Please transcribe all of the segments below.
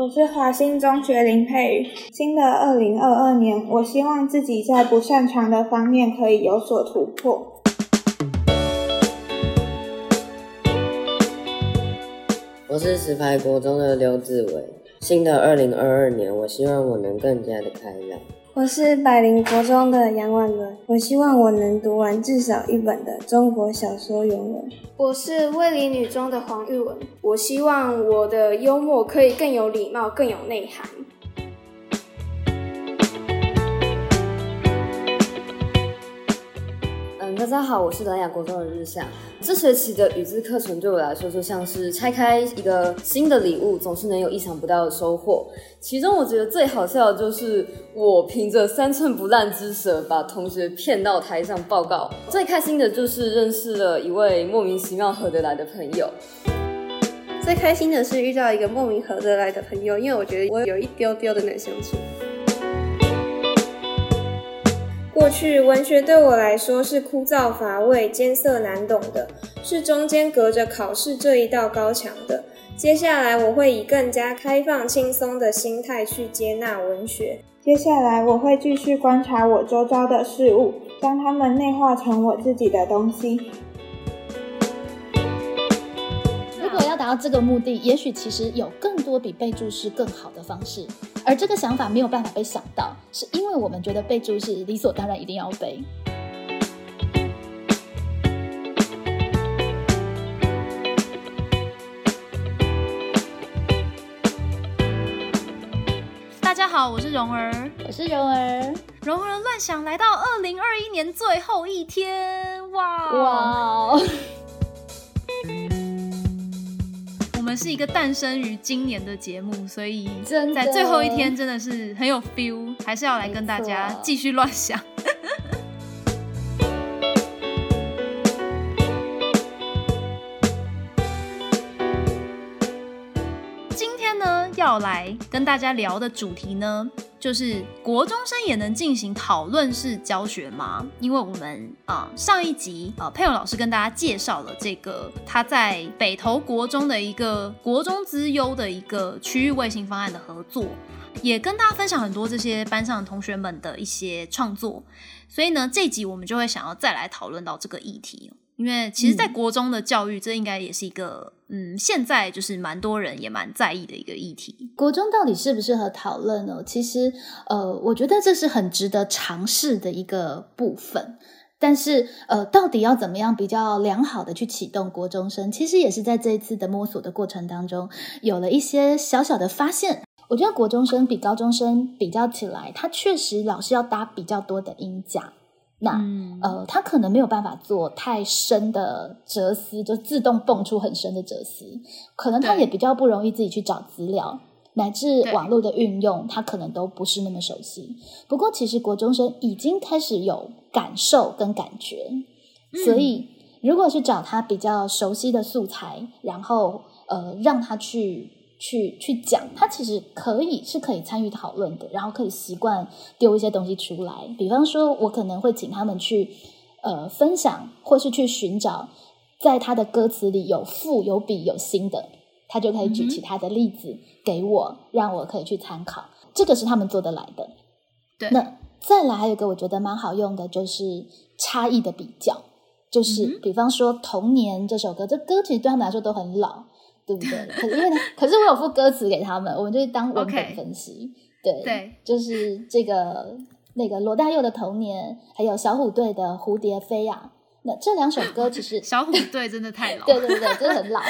我是华兴中学林佩瑜。新的2022年，我希望自己在不擅长的方面可以有所突破。我是石牌国中的刘志伟。新的2022年，我希望我能更加的开朗。我是百灵国中的杨婉伦，我希望我能读完至少一本的中国小说原文。我是卫理女中的黄玉文，我希望我的幽默可以更有礼貌，更有内涵。大家好，我是南雅国中的日向。这学期的语字课程对我来说就像是拆开一个新的礼物，总是能有意想不到的收获。其中我觉得最好笑的就是我凭着3寸不烂之舌把同学骗到台上报告。最开心的就是认识了一位莫名其妙合得来的朋友。最开心的是遇到一个莫名合得来的朋友，因为我觉得我有一丢丢的难相处。过去文学对我来说是枯燥乏味、艰涩难懂的，是中间隔着考试这一道高墙的。接下来我会以更加开放、轻松的心态去接纳文学。接下来我会继续观察我周遭的事物，将它们内化成我自己的东西。如果要达到这个目的，也许其实有更多比背注释更好的方式。而这个想法没有办法被想到，是因为我们觉得背注是理所当然一定要背。大家好，我是蓉儿，我是蓉儿。蓉儿乱想来到2021年最后一天，哇！我们是一个诞生于今年的节目，所以在最后一天真的是很有 feel， 还是要来跟大家继续乱想。今天呢，要来跟大家聊的主题呢，就是国中生也能进行讨论式教学吗？因为我们上一集佩蓉老师跟大家介绍了这个他在北投国中的一个国中资优的一个区域卫星方案的合作，也跟大家分享很多这些班上同学们的一些创作，所以呢，这集我们就会想要再来讨论到这个议题。因为其实在国中的教育，这应该也是一个现在就是蛮多人也蛮在意的一个议题。国中到底适不适合讨论呢？其实我觉得这是很值得尝试的一个部分。但是到底要怎么样比较良好的去启动国中生，其实也是在这一次的摸索的过程当中有了一些小小的发现。我觉得国中生比高中生比较起来，他确实老师要搭比较多的音架。那他可能没有办法做太深的哲思，就自动蹦出很深的哲思，可能他也比较不容易自己去找资料，乃至网络的运用他可能都不是那么熟悉。不过其实国中生已经开始有感受跟感觉，所以如果去找他比较熟悉的素材，然后让他去讲，他其实可以参与讨论的，然后可以习惯丢一些东西出来。比方说我可能会请他们去分享，或是去寻找在他的歌词里有赋有比有新的，他就可以举起他的例子给我，让我可以去参考，这个是他们做得来的。对，那再来还有一个我觉得蛮好用的，就是差异的比较，就是比方说童年这首歌，这歌其实对他们来说都很老，对不对？可是我有附歌词给他们，我们就当文本分析。Okay. 对，就是这个那个罗大佑的《童年》，还有小虎队的《蝴蝶飞》啊。那这两首歌其实小虎队真的太老，对，真的很老。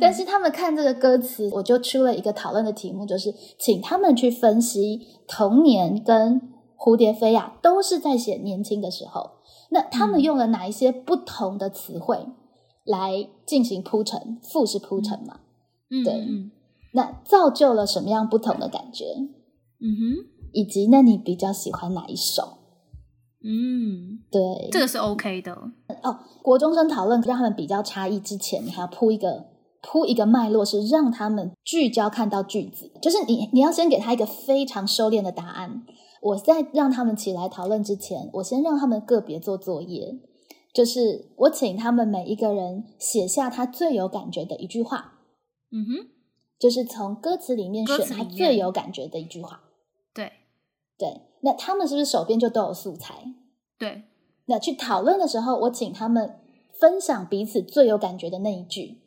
但是他们看这个歌词，我就出了一个讨论的题目，就是请他们去分析《童年》跟《蝴蝶飞》啊，都是在写年轻的时候。那他们用了哪一些不同的词汇来进行铺陈？赋是铺陈嘛？对，那造就了什么样不同的感觉？以及那你比较喜欢哪一首？对，这个是 OK 的哦。国中生讨论让他们比较差异之前，你还要铺一个脉络，是让他们聚焦看到句子，就是你要先给他一个非常收敛的答案。我在让他们起来讨论之前，我先让他们个别做作业，就是我请他们每一个人写下他最有感觉的一句话。就是从歌词里面选他最有感觉的一句话。对对，那他们是不是手边就都有素材？对，那去讨论的时候，我请他们分享彼此最有感觉的那一句，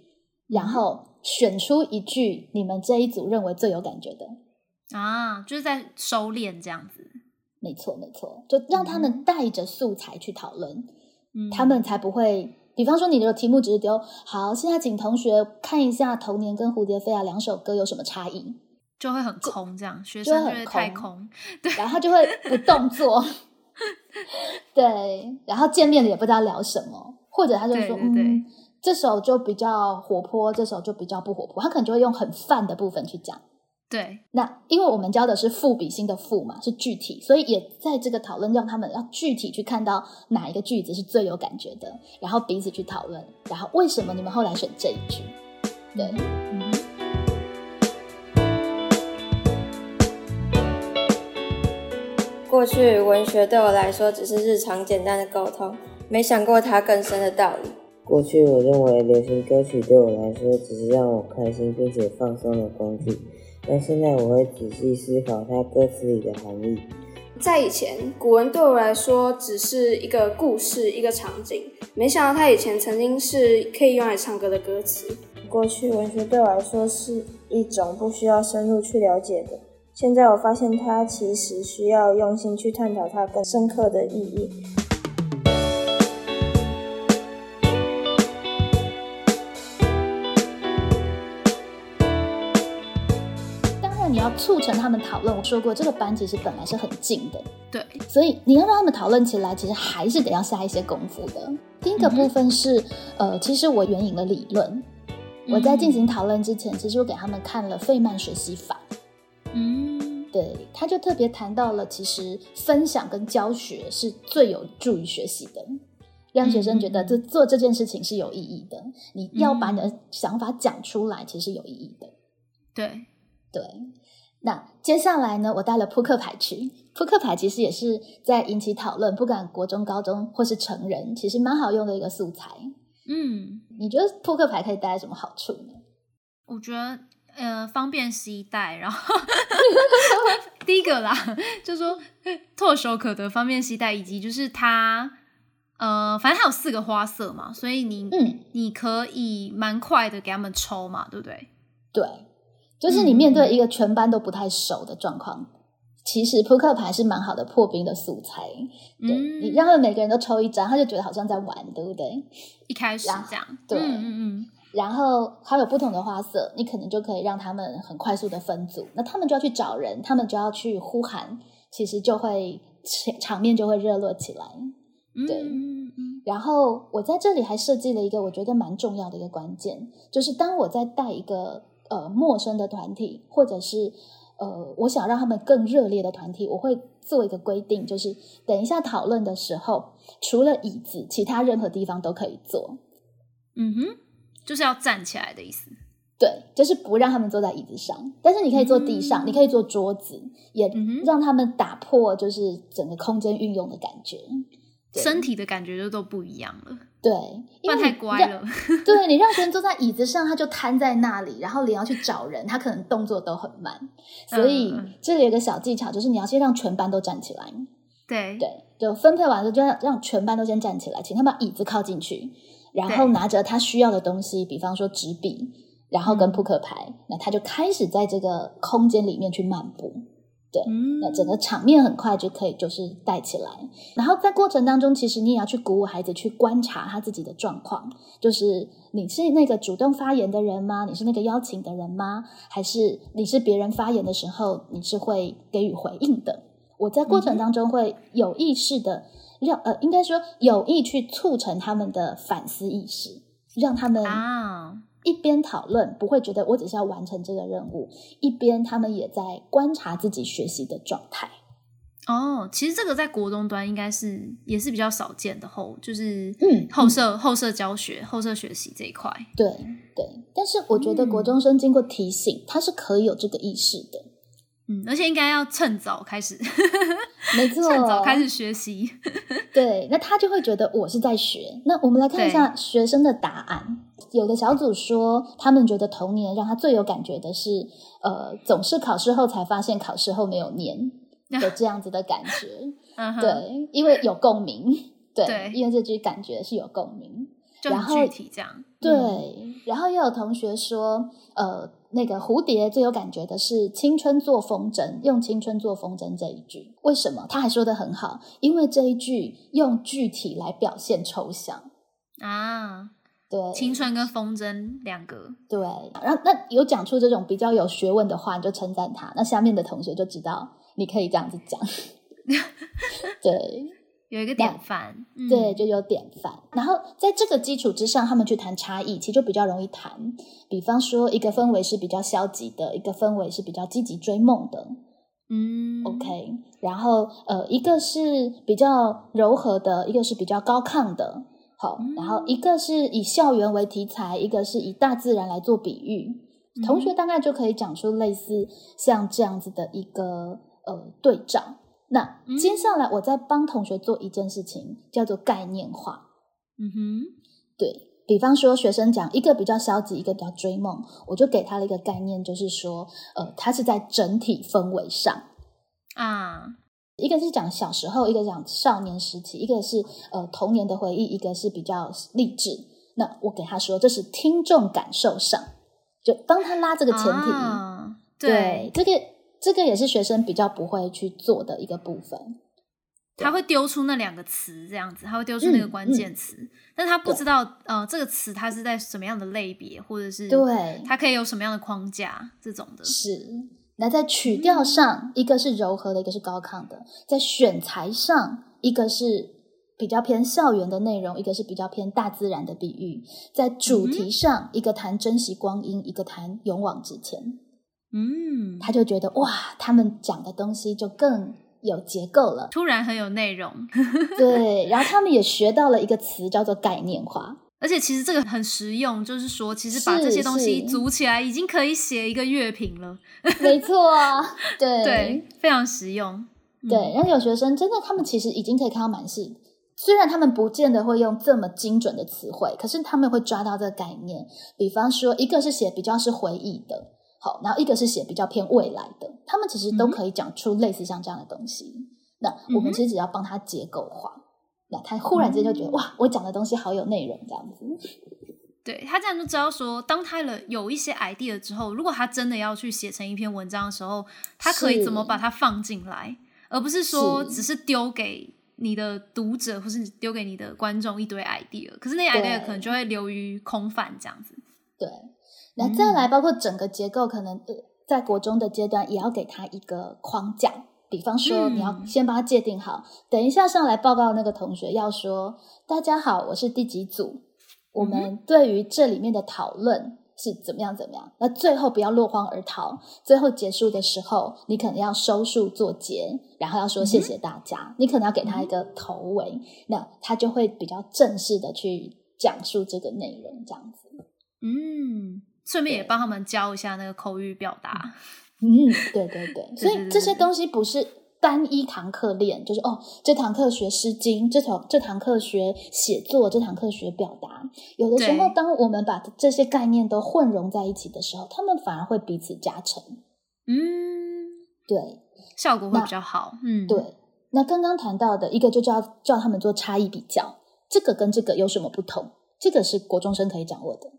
然后选出一句你们这一组认为最有感觉的啊，就是在收敛这样子。没错没错，就让他们带着素材去讨论，他们才不会，比方说你的题目只是丢好，现在请同学看一下童年跟蝴蝶飞啊两首歌有什么差异，就会很空，这样学生就会太空，对，然后他就会不动作对，然后见面了也不知道聊什么，或者他就说对对对，这首就比较活泼，这首就比较不活泼，他可能就会用很泛的部分去讲。对，那因为我们教的是赋比兴的赋嘛，是具体，所以也在这个讨论让他们要具体去看到哪一个句子是最有感觉的，然后彼此去讨论，然后为什么你们后来选这一句。对，过去文学对我来说只是日常简单的沟通，没想过它更深的道理。过去我认为流行歌曲对我来说只是让我开心并且放松的工具，但现在我会仔细思考它歌词里的含义。在以前，古文对我来说只是一个故事，一个场景，没想到它以前曾经是可以用来唱歌的歌词。过去文学对我来说是一种不需要深入去了解的，现在我发现它其实需要用心去探讨它更深刻的意义。你要促成他们讨论，我说过这个班其实本来是很近的，对，所以你要让他们讨论起来其实还是得要下一些功夫的。第一个部分是其实我援引了理论，我在进行讨论之前其实我给他们看了费曼学习法，对，他就特别谈到了其实分享跟教学是最有助于学习的，让学生觉得做这件事情是有意义的，你要把你的想法讲出来其实有意义的。对对，那接下来呢，我带了扑克牌去。扑克牌其实也是在引起讨论，不管国中、高中或是成人，其实蛮好用的一个素材。你觉得扑克牌可以带来什么好处呢？我觉得方便携带，然后第一个啦，就说唾手可得，方便携带，以及就是它反正它有4个花色嘛，所以你可以蛮快的给他们抽嘛，对不对？对。就是你面对一个全班都不太熟的状况，其实扑克牌是蛮好的破冰的素材。对，你让他们每个人都抽一张，他就觉得好像在玩，对不对？一开始这样，对，然后它有不同的花色，你可能就可以让他们很快速的分组，那他们就要去找人，他们就要去呼喊，其实就会场面就会热络起来。对，然后我在这里还设计了一个我觉得蛮重要的一个关键，就是当我在带一个陌生的团体，或者是我想让他们更热烈的团体，我会做一个规定，就是等一下讨论的时候，除了椅子，其他任何地方都可以坐。就是要站起来的意思。对，就是不让他们坐在椅子上，但是你可以坐地上，你可以坐桌子，也让他们打破就是整个空间运用的感觉，身体的感觉就都不一样了。对，因为太乖了。对，你让学生坐在椅子上，他就瘫在那里，然后连要去找人，他可能动作都很慢。所以这里有个小技巧，就是你要先让全班都站起来。对对，就分配完之后，就让全班都先站起来，请他把椅子靠进去，然后拿着他需要的东西，比方说纸笔，然后跟扑克牌，那他就开始在这个空间里面去漫步。对，那整个场面很快就可以就是带起来，然后在过程当中其实你也要去鼓舞孩子去观察他自己的状况，就是你是那个主动发言的人吗？你是那个邀请的人吗？还是你是别人发言的时候你是会给予回应的？我在过程当中会有意识的让应该说有意去促成他们的反思意识，让他们一边讨论不会觉得我只是要完成这个任务，一边他们也在观察自己学习的状态。其实这个在国中端应该是也是比较少见的，就是后设教学、后设学习这一块。对对，但是我觉得国中生经过提醒，他是可以有这个意识的。而且应该要趁早开始，没错，趁早开始学习。对，那他就会觉得我是在学。那我们来看一下学生的答案。有的小组说，他们觉得童年让他最有感觉的是，总是考试后才发现考试后没有年的这样子的感觉。对，因为有共鸣。对，因为这句感觉是有共鸣，就很具体这样。对，然后又有同学说，那个蝴蝶最有感觉的是青春做风筝，用青春做风筝这一句。为什么？他还说得很好，因为这一句用具体来表现抽象啊。对，青春跟风筝两个。对，然后那有讲出这种比较有学问的话，你就称赞他，那下面的同学就知道你可以这样子讲。对，有一个典范。对，就有典范。然后在这个基础之上，他们去谈差异其实就比较容易谈。比方说一个氛围是比较消极的，一个氛围是比较积极追梦的。OK， 然后一个是比较柔和的，一个是比较高亢的。好，然后一个是以校园为题材，一个是以大自然来做比喻。同学大概就可以讲出类似像这样子的一个对照。那接下来我再帮同学做一件事情，叫做概念化。对，比方说学生讲一个比较消极，一个比较追梦，我就给他了一个概念，就是说他是在整体氛围上啊。一个是讲小时候，一个讲少年时期，一个是童年的回忆，一个是比较励志。那我给他说这是听众感受上，就帮他拉这个前提。对，这个也是学生比较不会去做的一个部分。他会丢出那两个词这样子，他会丢出那个关键词，但他不知道这个词它是在什么样的类别，或者是对它可以有什么样的框架这种的。是，那在曲调上，一个是柔和的，一个是高亢的；在选材上，一个是比较偏校园的内容，一个是比较偏大自然的比喻；在主题上，一个谈珍惜光阴，一个谈勇往直前。他就觉得哇，他们讲的东西就更有结构了，突然很有内容。对，然后他们也学到了一个词叫做概念化，而且其实这个很实用，就是说其实把这些东西组起来已经可以写一个乐评了。没错啊，对，非常实用。对，然后有学生真的他们其实已经可以看到蛮细，虽然他们不见得会用这么精准的词汇，可是他们会抓到这个概念。比方说一个是写比较是回忆的，好，然后一个是写比较偏未来的，他们其实都可以讲出类似像这样的东西。那我们其实只要帮他结构化，那他忽然间就觉得哇，我讲的东西好有内容这样子。对，他这样就知道说，当他有一些 idea 之后，如果他真的要去写成一篇文章的时候，他可以怎么把它放进来，而不是说只是丢给你的读者或是丢给你的观众一堆 idea， 可是那些 idea 可能就会流于空泛这样子。对，那再来包括整个结构，可能在国中的阶段也要给他一个框架。比方说你要先把它界定好，等一下上来报告的那个同学要说大家好，我是第几组，我们对于这里面的讨论是怎么样怎么样。那最后不要落荒而逃，最后结束的时候你可能要收束作结，然后要说谢谢大家，你可能要给他一个头尾，那他就会比较正式的去讲述这个内容这样子。顺便也帮他们教一下那个口语表达。对，所以这些东西不是单一堂课练，就是这堂课学诗经，这堂课学写作，这堂课学表达。有的时候当我们把这些概念都混融在一起的时候，他们反而会彼此加成。对，效果会比较好。对，那刚刚谈到的一个就叫他们做差异比较，这个跟这个有什么不同，这个是国中生可以掌握的。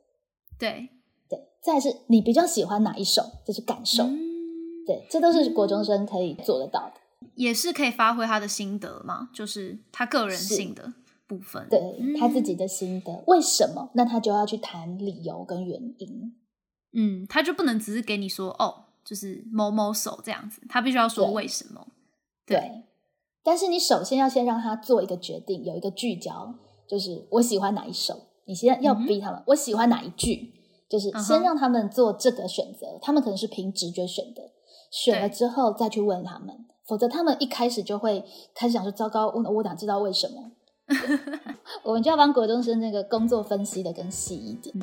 对，再来是你比较喜欢哪一首，这是感受。对，这都是国中生可以做得到的，也是可以发挥他的心得嘛，就是他个人性的部分。对，他自己的心得，为什么？那他就要去谈理由跟原因。他就不能只是给你说就是某某手这样子，他必须要说为什么。对，但是你首先要先让他做一个决定，有一个聚焦，就是我喜欢哪一首。你先要逼他们我喜欢哪一句，就是先让他们做这个选择。他们可能是凭直觉选的，选了之后再去问他们，否则他们一开始就会开始想说糟糕，我哪知道为什么。我们就要帮国中生那个工作分析的更细一点，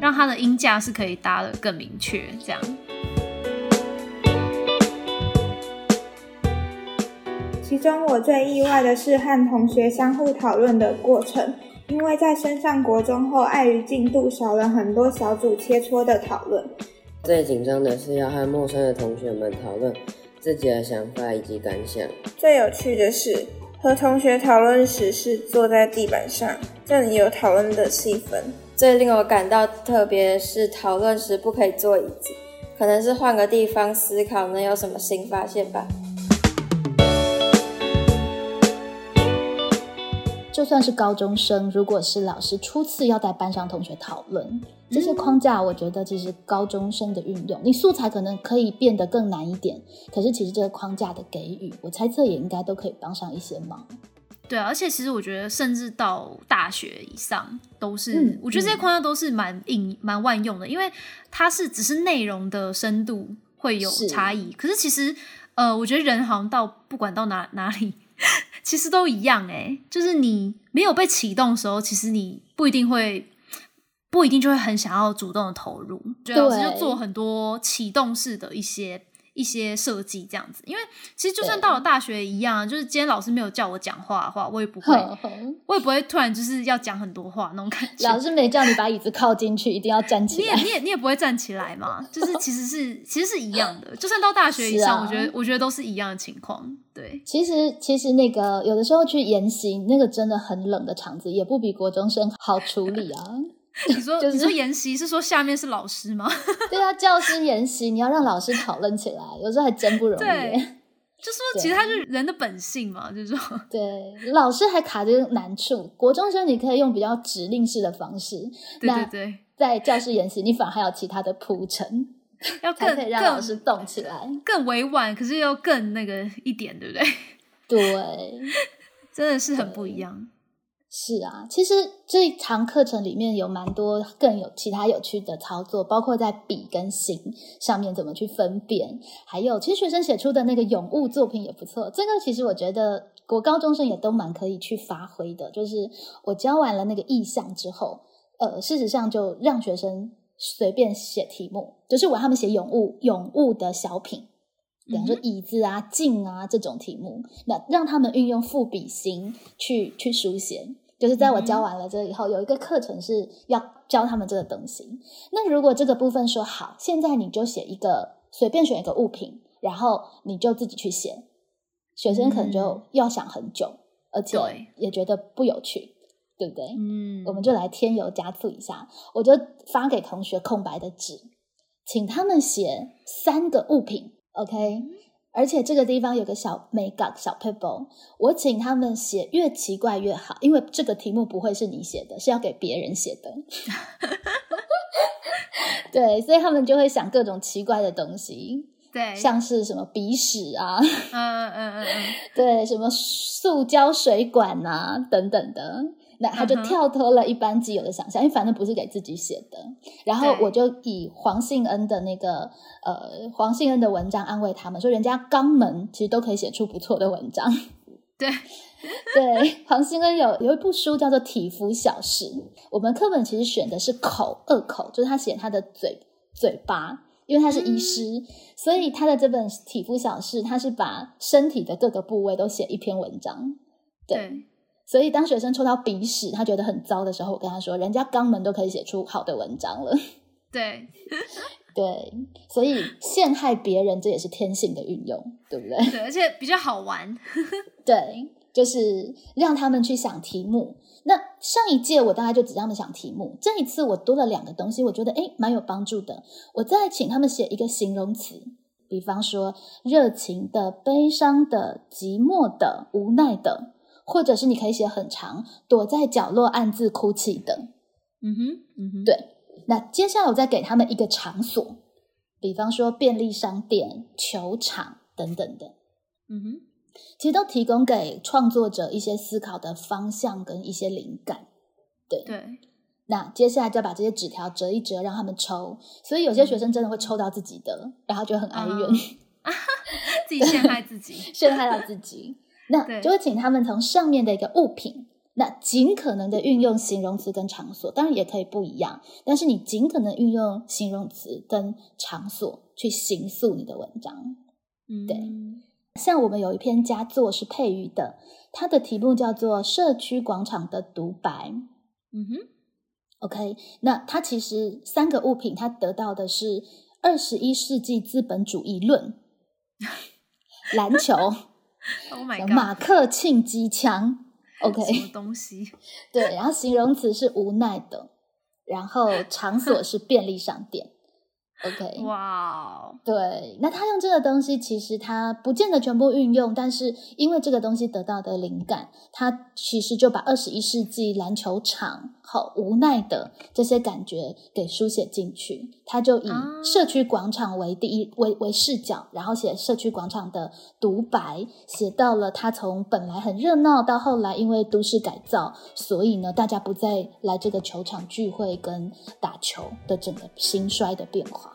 让他的音架是可以搭的更明确这样。其中我最意外的是和同学相互讨论的过程，因为在升上国中后，碍于进度少了很多小组切磋的讨论。最紧张的是要和陌生的同学们讨论自己的想法以及感想。最有趣的是和同学讨论时是坐在地板上，更有讨论的气氛。最令我感到特别的是讨论时不可以坐椅子，可能是换个地方思考能有什么新发现吧。就算是高中生，如果是老师初次要带班上同学讨论这些框架，我觉得其实高中生的运用，你素材可能可以变得更难一点，可是其实这个框架的给予，我猜测也应该都可以帮上一些忙。对啊，而且其实我觉得甚至到大学以上都是我觉得这些框架都是蛮万用的，因为它是只是内容的深度会有差异，可是其实我觉得人好像到不管到哪里其实都一样欸，就是你没有被启动的时候，其实你不一定就会很想要主动的投入。觉得老师就做很多启动式的一些设计这样子，因为其实就算到了大学一样，就是今天老师没有叫我讲话的话，我也不会突然就是要讲很多话那种感觉。老师没叫你把椅子靠进去一定要站起来，你也不会站起来嘛，就是其实是一样的，就算到大学以上，我觉得都是一样的情况。对，其实那个有的时候去研习那个真的很冷的场子，也不比国中生好处理啊。你说研习是说下面是老师吗？对啊，教师研习你要让老师讨论起来，有时候还真不容易。对，就说其实它是人的本性嘛，就是说对老师还卡着难处，国中生你可以用比较指令式的方式，对对对，那在教师研习你反而还有其他的铺陈，要才可以让老师动起来，更委婉，可是又更那个一点，对不对？对，真的是很不一样。是啊，其实这一堂课程里面有蛮多更有其他有趣的操作，包括在笔跟形上面怎么去分辨，还有其实学生写出的那个咏物作品也不错，这个其实我觉得国高中生也都蛮可以去发挥的，就是我教完了那个意象之后事实上就让学生随便写题目，就是我让他们写咏物的小品，比方说椅子啊、镜啊这种题目，那让他们运用赋比兴去书写。就是在我教完了这以后，有一个课程是要教他们这个东西。那如果这个部分说好，现在你就写一个，随便选一个物品，然后你就自己去写，学生可能就要想很久，而且也觉得不有趣。对不对？我们就来添油加醋一下，我就发给同学空白的纸，请他们写3个物品。OK， 而且这个地方有个小 makeup 小 paper， 我请他们写越奇怪越好，因为这个题目不会是你写的，是要给别人写的。对，所以他们就会想各种奇怪的东西。对，像是什么鼻屎啊，对，什么塑胶水管啊等等的。那他就跳脱了一般既有的想象，因为反正不是给自己写的。然后我就以黄信恩的文章安慰他们，说人家肛门其实都可以写出不错的文章。对对，黄信恩有一部书叫做《体肤小事》，我们课本其实选的是口恶口，就是他写他的嘴巴，因为他是医师，所以他的这本《体肤小事》，他是把身体的各个部位都写一篇文章。对。所以当学生抽到鼻屎他觉得很糟的时候，我跟他说人家肛门都可以写出好的文章了。对对，所以陷害别人这也是天性的运用，对不对？对，而且比较好玩。对，就是让他们去想题目。那上一届我大概就只让他们想题目，这一次我多了2个东西，我觉得蛮有帮助的。我再请他们写一个形容词，比方说热情的、悲伤的、寂寞的、无奈的，或者是你可以写很长，躲在角落暗自哭泣的。对。那接下来我再给他们一个场所，比方说便利商店、球场等等的。其实都提供给创作者一些思考的方向跟一些灵感。对。那接下来就把这些纸条折一折，让他们抽。所以有些学生真的会抽到自己的，然后就很哀怨。自己陷害自己。陷害到自己。那就会请他们从上面的一个物品，那尽可能的运用形容词跟场所，当然也可以不一样，但是你尽可能运用形容词跟场所去形塑你的文章。对，像我们有一篇佳作是佩瑜的，它的题目叫做《社区广场的独白》。嗯哼 ，OK， 那它其实三个物品，它得到的是21世纪资本主义论、篮球、oh my God、马克沁机枪。OK， 什么东西？对，然后形容词是无奈的，然后场所是便利商店。OK， 哇、wow、对，那他用这个东西，其实他不见得全部运用，但是因为这个东西得到的灵感，他其实就把21世纪篮球场好无奈的这些感觉给书写进去。他就以社区广场为第一、为视角，然后写社区广场的独白，写到了他从本来很热闹到后来因为都市改造，所以呢大家不再来这个球场聚会跟打球的整个兴衰的变化。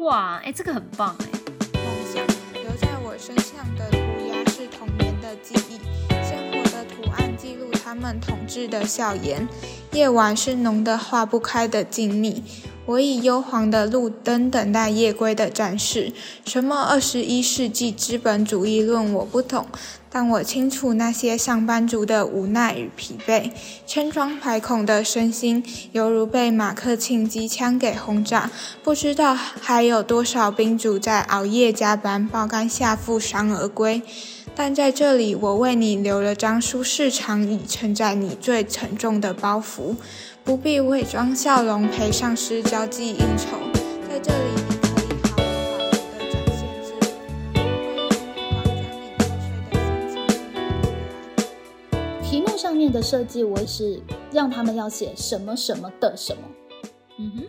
哇，哎、欸，这个很棒哎、欸！梦想留在我身上的涂鸦是童年的记忆，生活的图案记录他们统治的笑颜。夜晚是浓得化不开的静谧，我以幽黄的路灯等待夜归的战士。什么21世纪资本主义论我不懂，但我清楚那些上班族的无奈与疲惫，千疮百孔的身心犹如被马克沁机枪给轰炸，不知道还有多少兵卒在熬夜加班，爆肝下负伤而归。但在这里我为你留了张舒适长椅，承载你最沉重的包袱，不必伪装笑容陪上司交际应酬，在这里上面的设计，我是让他们要写什么什么的什么，嗯哼，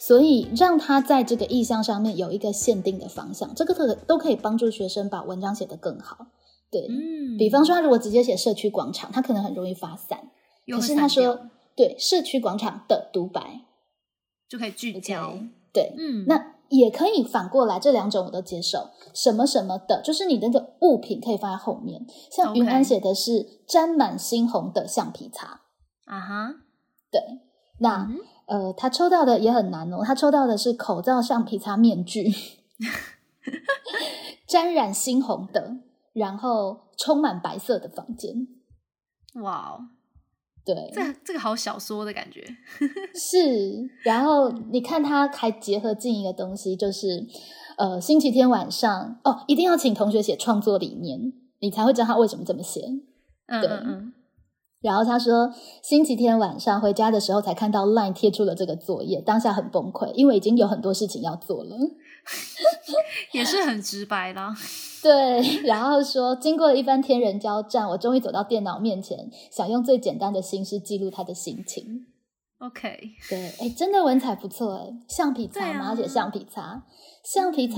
所以让他在这个意象上面有一个限定的方向，这个都可以帮助学生把文章写得更好。对，嗯，比方说他如果直接写社区广场，他可能很容易发散，可是他说对社区广场的独白就可以聚焦。Okay, 对，嗯，那也可以反过来，这两种我都接受。什么什么的，就是你的那个物品可以放在后面。像云安写的是沾满猩红的橡皮擦啊哈， 对，那、他抽到的也很难哦，他抽到的是口罩、橡皮擦、面具，沾染猩红的，然后充满白色的房间。哇哦！对，这个好小说的感觉是，然后你看他还结合进一个东西，就是星期天晚上哦，一定要请同学写创作理念，你才会知道他为什么这么写。嗯，对，嗯。然后他说星期天晚上回家的时候才看到 LINE 贴出了这个作业，当下很崩溃，因为已经有很多事情要做了也是很直白啦对，然后说经过了一番天人交战，我终于走到电脑面前，想用最简单的形式记录他的心情。 OK， 对，诶，真的文采不错诶，橡皮擦嘛，而且橡皮擦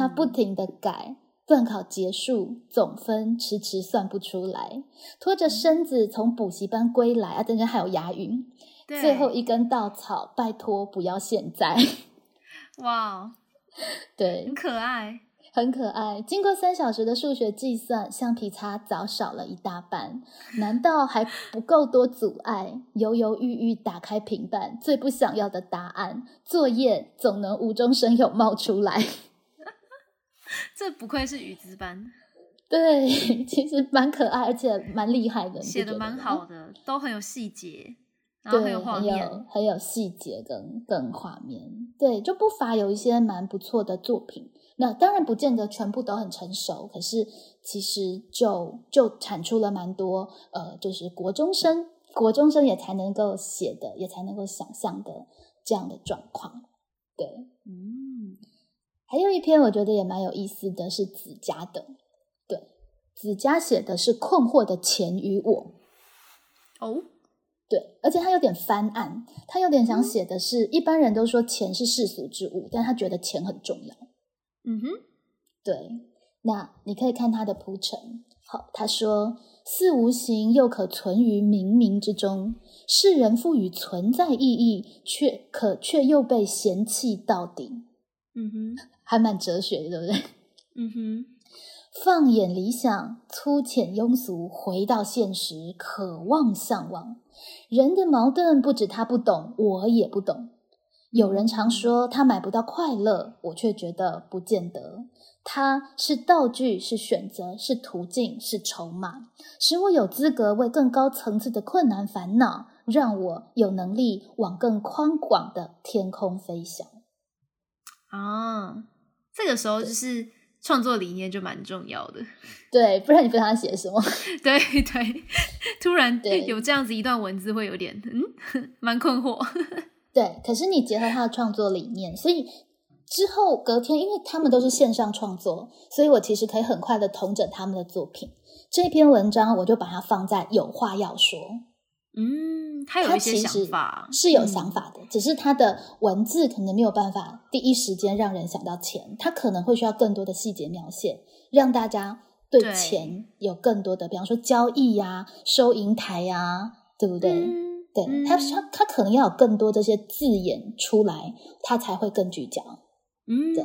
不停地改，段考结束，总分迟迟算不出来，拖着身子从补习班归来啊，真的还有押韵。最后一根稻草，拜托不要现在。哇、wow， 对，很可爱，很可爱。经过3小时的数学计算，橡皮擦早少了一大半，难道还不够多阻碍？犹犹豫豫打开平板，最不想要的答案，作业总能无中生有冒出来。这不愧是语资班，对，其实蛮可爱，而且蛮厉害的，写的蛮好的，都很有细节，然后很有画面，很有细节跟画面，对，就不乏有一些蛮不错的作品。那当然不见得全部都很成熟，可是其实就产出了蛮多就是国中生也才能够写的，也才能够想象的这样的状况，对，嗯。还有一篇我觉得也蛮有意思的是子佳的，对，子佳写的是困惑的钱与我，哦，对，而且他有点翻案，他有点想写的是、一般人都说钱是世俗之物，但他觉得钱很重要。嗯哼，对，那你可以看他的铺陈。好，他说似无形又可存于冥冥之中，世人赋予存在意义，却又被嫌弃到底。嗯哼，还蛮哲学的，对不对？嗯哼，放眼理想，粗浅庸俗，回到现实，渴望向往。人的矛盾不止他不懂，我也不懂。有人常说他买不到快乐，我却觉得不见得。它是道具，是选择，是途径，是筹码，使我有资格为更高层次的困难烦恼，让我有能力往更宽广的天空飞翔。哦，这个时候就是创作理念就蛮重要的。对，不然你不知道他写什么。对对，突然有这样子一段文字会有点蛮困惑。对，可是你结合他的创作理念，所以之后隔天，因为他们都是线上创作，所以我其实可以很快的统整他们的作品。这篇文章我就把它放在有话要说。他有一些想法，是有想法的，只是他的文字可能没有办法第一时间让人想到钱，他可能会需要更多的细节描写，让大家对钱有更多的，比方说交易呀、收银台呀，对不对？对，他可能要有更多这些字眼出来，他才会更聚焦。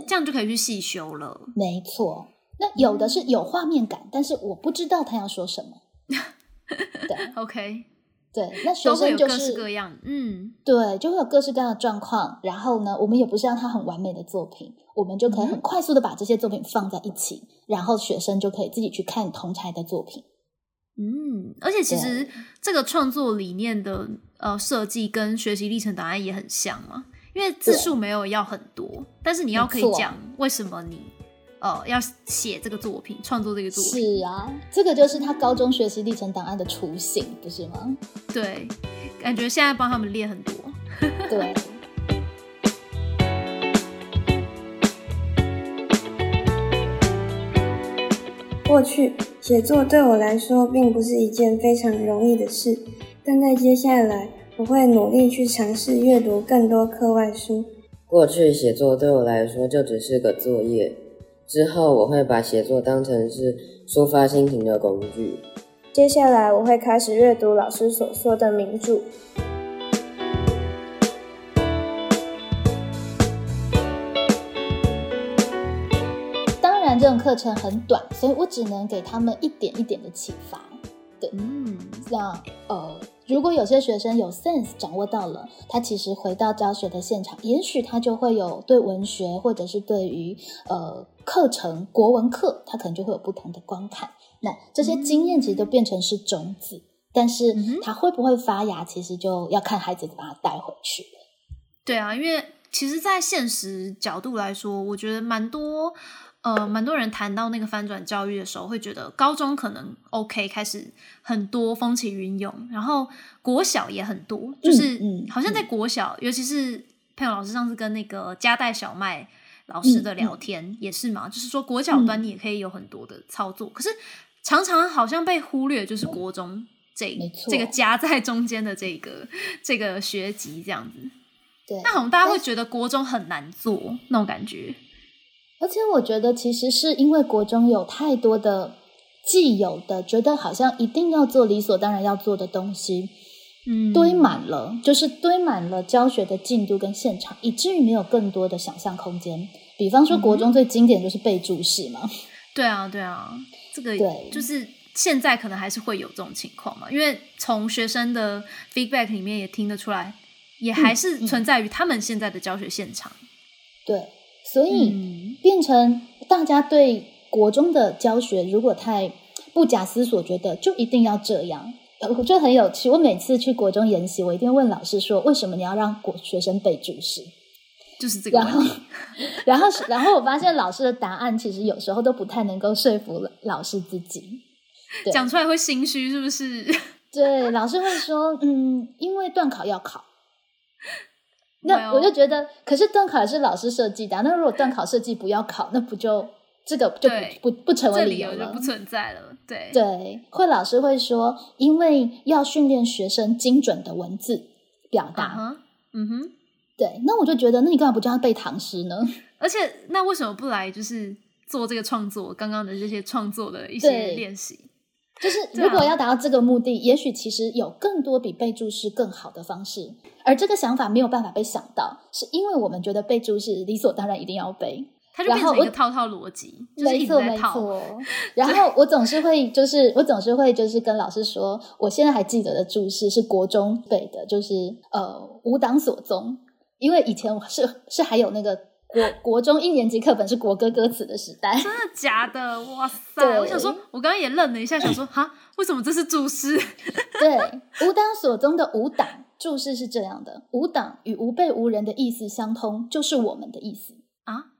这样就可以去细修了。没错，那有的是有画面感，但是我不知道他要说什么。对 ，OK。对，那学生就是都会有各式各样，对，就会有各式各样的状况。然后呢，我们也不是让他很完美的作品，我们就可以很快速的把这些作品放在一起，然后学生就可以自己去看同侪的作品。而且其实这个创作理念的设计跟学习历程档案也很像嘛，因为字数没有要很多，但是你要可以讲为什么你要写这个作品，创作这个作品。是啊，这个就是他高中学习历程档案的雏形，不是吗？对，感觉现在帮他们列很多。对。过去，写作对我来说并不是一件非常容易的事，但在接下来，我会努力去尝试阅读更多课外书。过去，写作对我来说就只是个作业。之后我会把写作当成是抒发心情的工具。接下来我会开始阅读老师所说的名著。当然这种课程很短，所以我只能给他们一点一点的启发。对，那如果有些学生有 sense 掌握到了，他其实回到教学的现场，也许他就会有对文学或者是对于课程国文课，他可能就会有不同的观看。那这些经验其实都变成是种子，但是它会不会发芽，其实就要看孩子把它带回去了。对啊，因为其实在现实角度来说，我觉得蛮多人谈到那个翻转教育的时候，会觉得高中可能 OK 开始很多风起云涌，然后国小也很多，就是好像在国小，尤其是佩蓉老师上次跟那个加代小麦老师的聊天也是嘛，就是说国小端你也可以有很多的操作，可是常常好像被忽略，就是国中这个夹在中间的这个学籍这样子。对，那好像大家会觉得国中很难做那种感觉。而且我觉得其实是因为国中有太多的既有的，觉得好像一定要做理所当然要做的东西，堆满了教学的进度跟现场，以至于没有更多的想象空间。比方说国中最经典就是背注释嘛。对啊，这个就是现在可能还是会有这种情况嘛，因为从学生的 feedback 里面也听得出来，也还是存在于他们现在的教学现场。对，所以变成大家对国中的教学如果太不假思索，觉得就一定要这样。我觉得很有趣，我每次去国中研习，我一定问老师说为什么你要让学生背注释，就是这个问题。然后我发现老师的答案其实有时候都不太能够说服老师自己，讲出来会心虚，是不是？对，老师会说因为段考要考。那我就觉得，可是段考也是老师设计的，那如果段考设计不要考，那不就这个就不成为理由了，这理由就不存在了。对，老师会说，因为要训练学生精准的文字表达。对，那我就觉得，那你干嘛不叫他背唐诗呢？而且，那为什么不来就是做这个创作，刚刚的这些创作的一些练习？就是如果要达到这个目的，也许其实有更多比背注释更好的方式，而这个想法没有办法被想到，是因为我们觉得背注释理所当然一定要背，它就变成一个套逻辑，就是一直在套。没错。然后我总是会跟老师说，我现在还记得的注释是国中背的，就是吾党所宗，因为以前我是还有那个国中一年级课本是国歌歌词的时代。真的假的？哇塞，我想说我刚刚也愣了一下，想说哈，为什么这是注释？对，吾党所宗的吾党注释是这样的，吾党与吾辈吾人的意思相通，就是我们的意思啊。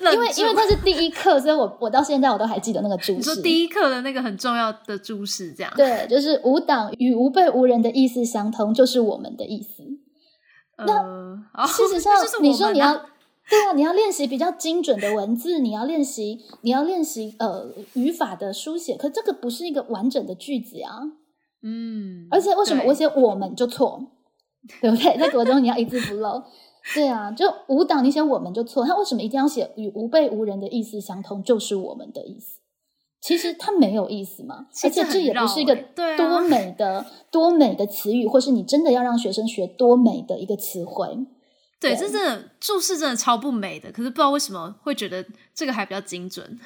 对，因为它是第一课，所以我到现在我都还记得那个注释。你说第一课的那个很重要的注释，这样对，就是吾党与吾辈吾人的意思相通，就是我们的意思。那事实上，你说你要对啊，你要练习比较精准的文字，你要练习语法的书写，可这个不是一个完整的句子啊。嗯，而且为什么我写我们就错，对不对？在国中你要一字不漏。对啊，就吾党你写我们就错，他为什么一定要写与吾辈吾人的意思相通，就是我们的意思？其实他没有意思嘛，而且这也不是一个多美的词语，或是你真的要让学生学多美的一个词汇。对，这真的注释真的超不美的，可是不知道为什么会觉得这个还比较精准。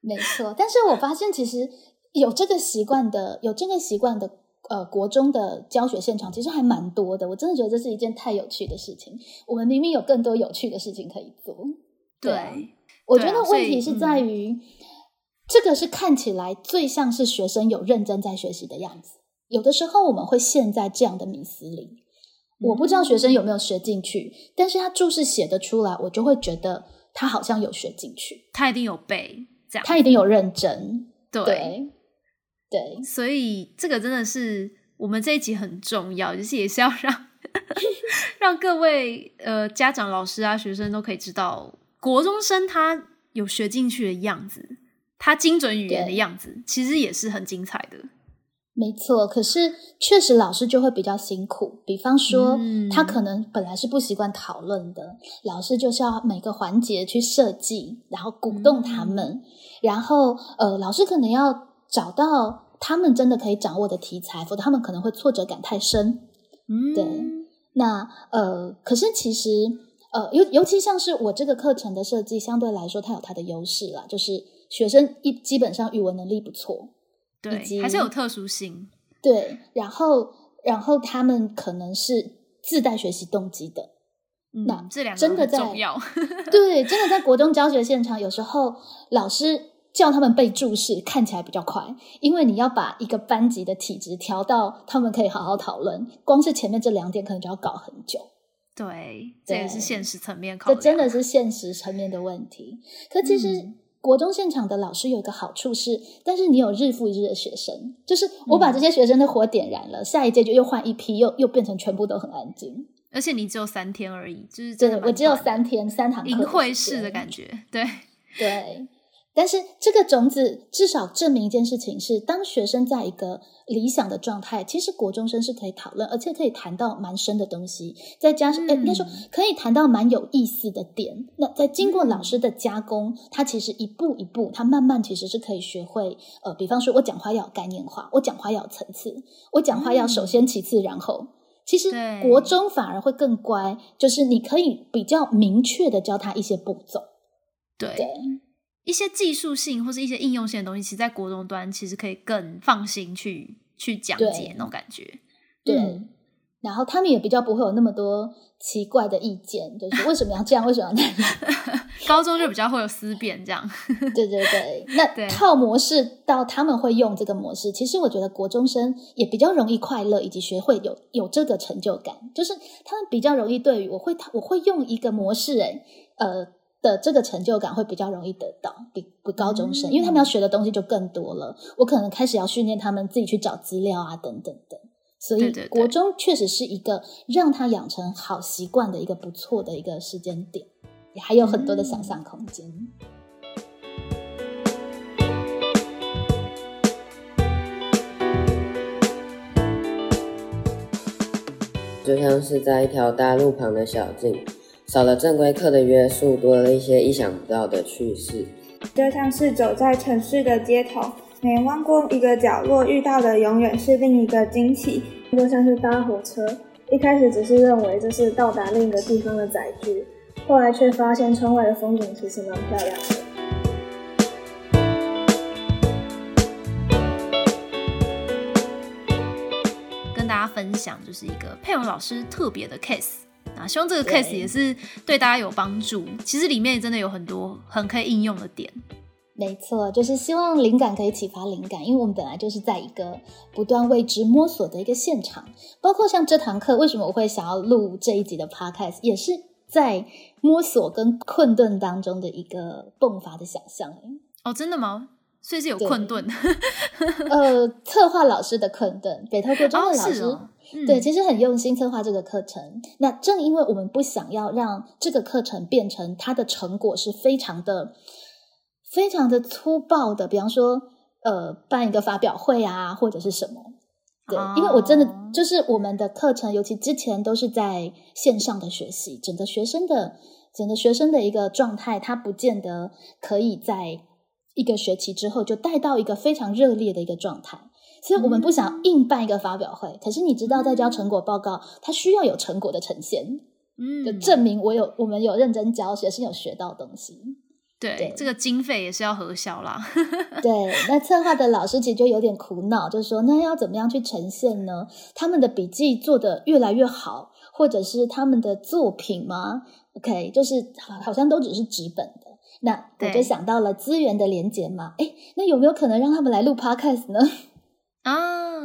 没错，但是我发现其实有这个习惯的。国中的教学现场其实还蛮多的，我真的觉得这是一件太有趣的事情，我们明明有更多有趣的事情可以做。 对，我觉得问题是在于、这个是看起来最像是学生有认真在学习的样子，有的时候我们会陷在这样的迷思里，我不知道学生有没有学进去，但是他注释写得出来，我就会觉得他好像有学进去，他一定有背，这样他一定有认真。 对，所以这个真的是我们这一集很重要，就是也是要让各位家长、老师啊、学生都可以知道，国中生他有学进去的样子，他精准语言的样子，其实也是很精彩的。没错，可是确实老师就会比较辛苦，比方说、他可能本来是不习惯讨论的，老师就是要每个环节去设计，然后鼓动他们，然后老师可能要找到他们真的可以掌握的题材，否则他们可能会挫折感太深。对，那可是其实尤其像是我这个课程的设计，相对来说它有它的优势啦，就是学生基本上语文能力不错，对，以及还是有特殊性，对，然后他们可能是自带学习动机的。那这两个很重要。对，真的在国中教学现场，有时候老师叫他们背注释看起来比较快，因为你要把一个班级的体质调到他们可以好好讨论，光是前面这2点可能就要搞很久。 对，这也是现实层面考量，这真的是现实层面的问题。可其实、国中现场的老师有一个好处是，但是你有日复一日的学生，就是我把这些学生的火点燃了、下一届就又换一批，又变成全部都很安静，而且你只有3天而已，就是真的，对，我只有3天，3堂课，营会式的感觉。对，但是这个种子至少证明一件事情是，当学生在一个理想的状态，其实国中生是可以讨论，而且可以谈到蛮深的东西，再加上应该说可以谈到蛮有意思的点，那在经过老师的加工，他其实一步一步，他慢慢其实是可以学会比方说我讲话要有概念化，我讲话要有层次，我讲话要首先其次然后。其实国中反而会更乖，就是你可以比较明确的教他一些步骤。对，一些技术性或是一些应用性的东西，其实在国中端其实可以更放心去讲解那种感觉。对，然后他们也比较不会有那么多奇怪的意见，就是为什么要这样，为什么要那样。高中就比较会有思辨这样。对，那套模式到他们会用这个模式，其实我觉得国中生也比较容易快乐，以及学会有这个成就感，就是他们比较容易对于我会用一个模式的这个成就感会比较容易得到，比高中生，因为他们要学的东西就更多了，我可能开始要训练他们自己去找资料啊等等的，所以国中确实是一个让他养成好习惯的一个不错的一个时间点，也还有很多的想象空间。就像是在一条大路旁的小径，少了正规课的约束，多了一些意想不到的趣事。就像是走在城市的街头，每弯过一个角落，遇到的永远是另一个惊喜。就像是搭火车，一开始只是认为这是到达另一个地方的载具，后来却发现窗外的风景其实蛮漂亮的。跟大家分享就是一个佩蓉老师特别的 case。啊，希望这个 case 也是对大家有帮助。其实里面真的有很多很可以应用的点。没错，就是希望灵感可以启发灵感，因为我们本来就是在一个不断为之摸索的一个现场，包括像这堂课为什么我会想要录这一集的 podcast， 也是在摸索跟困顿当中的一个迸发的想象。哦，真的吗？所以是有困顿策划老师的困顿，北投国中的老师、哦嗯、对，其实很用心策划这个课程。那正因为我们不想要让这个课程变成它的成果是非常的粗暴的，比方说办一个发表会啊或者是什么，对、哦、因为我真的就是我们的课程尤其之前都是在线上的学习，整个学生的一个状态它不见得可以在一个学期之后就带到一个非常热烈的一个状态，所以我们不想硬办一个发表会、嗯、可是你知道在交成果报告它需要有成果的呈现，嗯，就证明我们有认真教，学生有学到东西。对，这个经费也是要核销啦。对，那策划的老师其实就有点苦恼，就是说那要怎么样去呈现呢？他们的笔记做得越来越好，或者是他们的作品吗 ？OK， 就是好像都只是纸本的。那我就想到了资源的连结嘛，诶，那有没有可能让他们来录 podcast 呢？啊，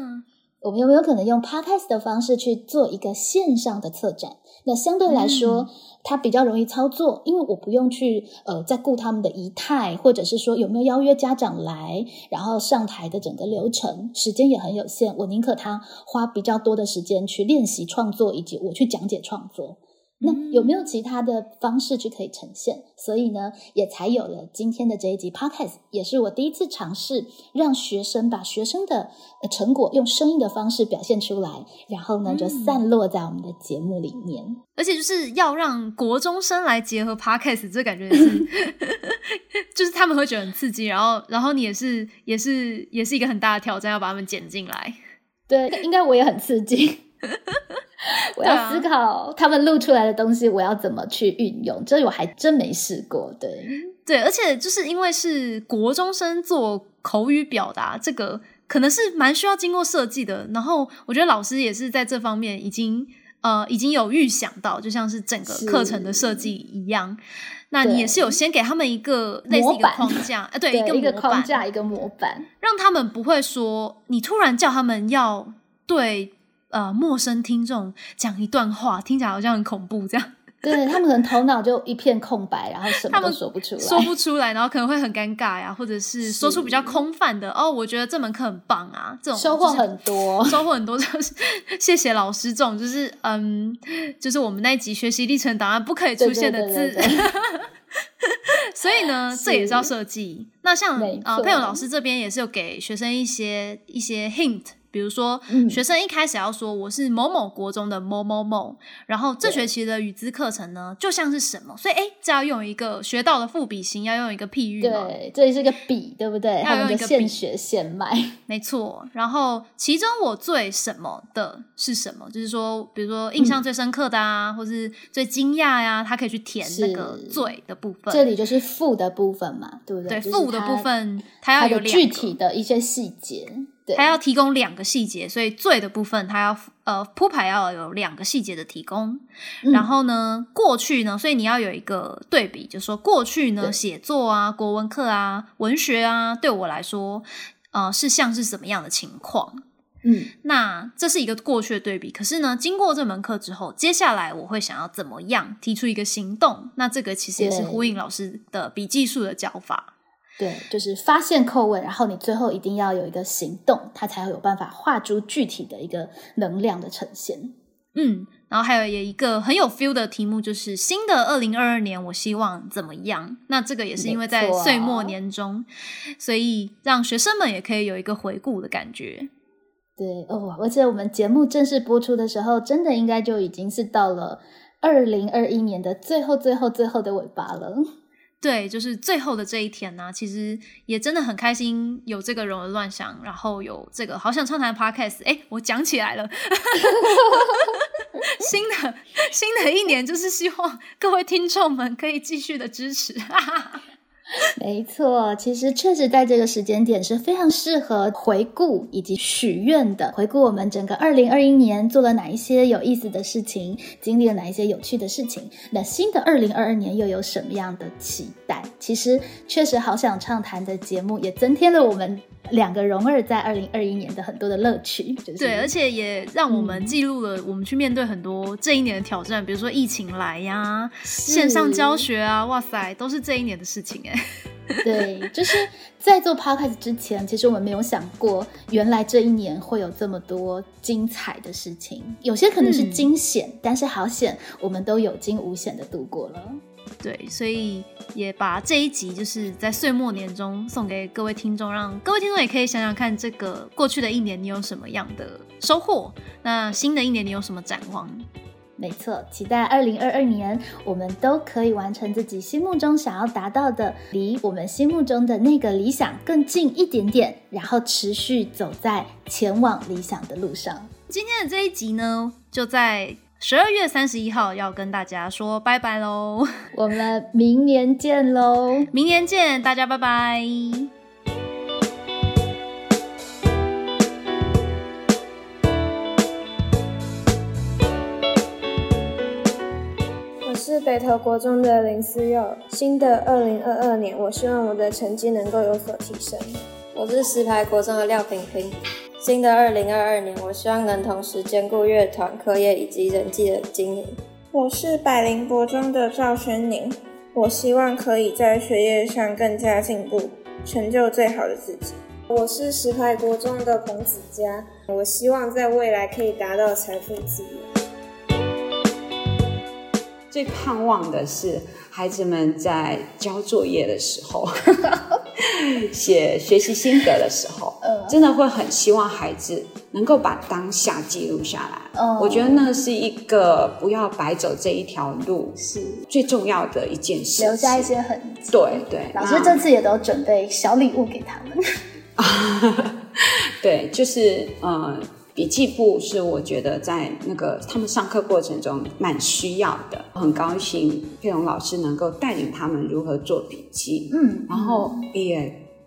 我们有没有可能用 podcast 的方式去做一个线上的策展？那相对来说、嗯、它比较容易操作，因为我不用去再顾他们的仪态，或者是说有没有邀约家长来，然后上台的整个流程时间也很有限，我宁可他花比较多的时间去练习创作以及我去讲解创作。那有没有其他的方式去可以呈现？所以呢，也才有了今天的这一集 podcast， 也是我第一次尝试让学生把学生的成果用声音的方式表现出来，然后呢就散落在我们的节目里面、嗯、而且就是要让国中生来结合 podcast， 这感觉是就是他们会觉得很刺激，然后你也是一个很大的挑战，要把他们剪进来。对，应该我也很刺激我要思考他们录出来的东西我要怎么去运用，这我还真没试过。对，而且就是因为是国中生做口语表达，这个可能是蛮需要经过设计的，然后我觉得老师也是在这方面已经有预想到，就像是整个课程的设计一样。那你也是有先给他们一个类似一个框架，对，一个模板，让他们不会说你突然叫他们要对陌生听众讲一段话，听起来好像很恐怖这样。对，他们可能头脑就一片空白，然后什么都说不出来，然后可能会很尴尬呀、啊，或者是说出比较空泛的哦。我觉得这门课很棒啊，这种、就是、收获很多，就是谢谢老师这种，就是就是我们那一集学习历程档案不可以出现的字。对所以呢这也是要设计。那像佩蓉老师这边也是有给学生一些 hint，比如说学生一开始要说我是某某国中的某某某，然后这学期的语资课程呢就像是什么，所以这要用一个学到的赋比型，要用一个譬喻嘛，对，这是一个比，对不对？要用一个现学现卖，没错。然后其中我最什么的是什么，就是说比如说印象最深刻的啊、或是最惊讶呀、他可以去填那个最的部分，这里就是赋的部分嘛，对不对？对，赋的部分它要有两个具体的一些细节，他要提供两个细节，所以最的部分他要铺排要有两个细节的提供、然后呢过去呢，所以你要有一个对比，就是说过去呢写作啊国文课啊文学啊对我来说是像是什么样的情况，那这是一个过去的对比。可是呢经过这门课之后，接下来我会想要怎么样提出一个行动，那这个其实也是呼应老师的笔记术的教法。对，就是发现叩问，然后你最后一定要有一个行动，它才会有办法画出具体的一个能量的呈现。然后还有一个很有 feel 的题目，就是新的2022年我希望怎么样，那这个也是因为在岁末年终，所以让学生们也可以有一个回顾的感觉。对哦，而且我们节目正式播出的时候真的应该就已经是到了2021年的最后的尾巴了。对，就是最后的这一天呢、其实也真的很开心有这个《容的乱想》，然后有这个好想畅谈 podcast， 诶我讲起来了新的一年就是希望各位听众们可以继续的支持没错，其实确实在这个时间点是非常适合回顾以及许愿的，回顾我们整个2021年做了哪一些有意思的事情，经历了哪一些有趣的事情，那新的2022年又有什么样的期待。其实确实好想畅谈的节目也增添了我们两个蓉儿在2021年的很多的乐趣、就是、对，而且也让我们记录了我们去面对很多这一年的挑战，比如说疫情来呀、线上教学啊，哇塞，都是这一年的事情耶。对，就是在做 podcast 之前，其实我们没有想过原来这一年会有这么多精彩的事情，有些可能是惊险、但是好险我们都有惊无险的度过了。对，所以也把这一集就是在岁末年中送给各位听众，让各位听众也可以想想看这个过去的一年你有什么样的收获，那新的一年你有什么展望。没错，期待2022年我们都可以完成自己心目中想要达到的，离我们心目中的那个理想更近一点点，然后持续走在前往理想的路上。今天的这一集呢，就在12月31号要跟大家说拜拜咯，我们明年见咯。明年见，大家拜拜。我是北投国中的林思佑，新的2022年我希望我的成绩能够有所提升。我是石牌国中的廖平平，新的2022年我希望能同时兼顾乐团、课业以及人际的经营。我是百灵国中的赵轩宁，我希望可以在学业上更加进步，成就最好的自己。我是石牌国中的彭子佳，我希望在未来可以达到财富自由。最盼望的是孩子们在交作业的时候写学习心得的时候，真的会很希望孩子能够把当下记录下来。我觉得那是一个不要白走这一条路是最重要的一件事，留下一些痕迹。对对，老师这次也都准备小礼物给他们。对，就是笔记簿是我觉得在那个他们上课过程中蛮需要的，很高兴佩蓉老师能够带领他们如何做笔记，然后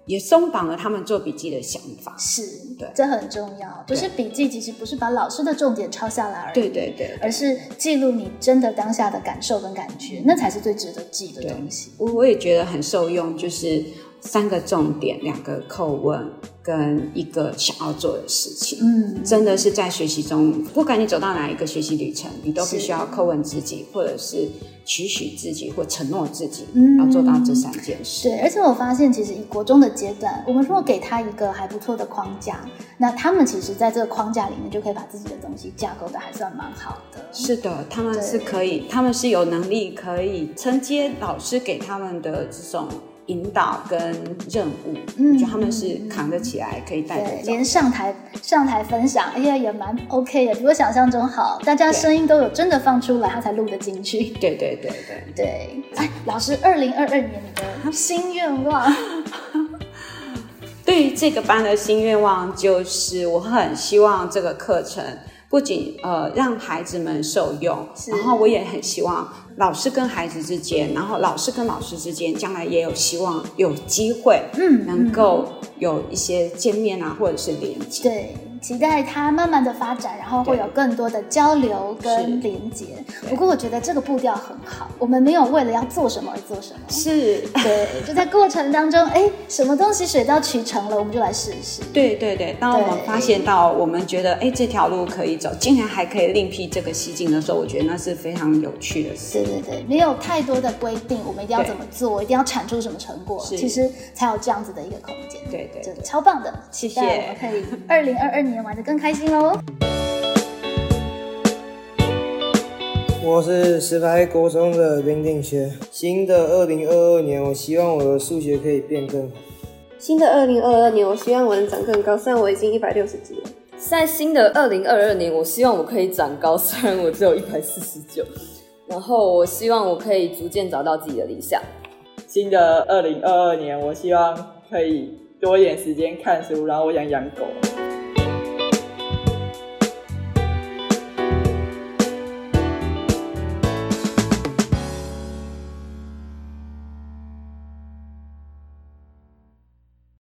也松绑了他们做笔记的想法。是，对，这很重要。就是笔记其实不是把老师的重点抄下来而已，对，而是记录你真的当下的感受跟感觉，那才是最值得记的东西。我也觉得很受用，就是3个重点、2个叩问跟1个想要做的事情，真的是在学习中，不管你走到哪一个学习旅程，你都必须要叩问自己，或者是期许自己，或承诺自己，要做到这3件事。对，而且我发现，其实以国中的阶段，我们如果给他一个还不错的框架，那他们其实在这个框架里面就可以把自己的东西架构的还算蛮好的。是的，他们是可以，他们是有能力可以承接老师给他们的这种引导跟任务，我觉得他们是扛得起来，可以带着走。连上台分享，哎呀，也蛮 OK 的，比我想象中好。大家声音都有真的放出来，他才录得进去。对。哎，老师，2022年你的新愿望？对于这个班的新愿望，就是我很希望这个课程不仅让孩子们受用，然后我也很希望老师跟孩子之间，然后老师跟老师之间，将来也有希望有机会能够有一些见面啊，或者是连接。对，期待它慢慢的发展，然后会有更多的交流跟连接。不过我觉得这个步调很好，我们没有为了要做什么而做什么，是对，就在过程当中，哎，什么东西水到渠成了，我们就来试一试。对，当我们发现到我们觉得哎这条路可以走，竟然还可以另辟这个蹊径的时候，我觉得那是非常有趣的事。对，没有太多的规定，我们一定要怎么做，一定要产出什么成果，其实才有这样子的一个空间。对，超棒的，期待我们可以2022年玩得更开心喽！我是石牌国中的林定学，新的2022年，我希望我的数学可以变更好。新的2022年，我希望我能长更高，虽然我已经160几了。在新的2022年，我希望我可以长高，虽然我只有149。然后我希望我可以逐渐找到自己的理想。新的2022年，我希望可以多一点时间看书，然后我想养狗。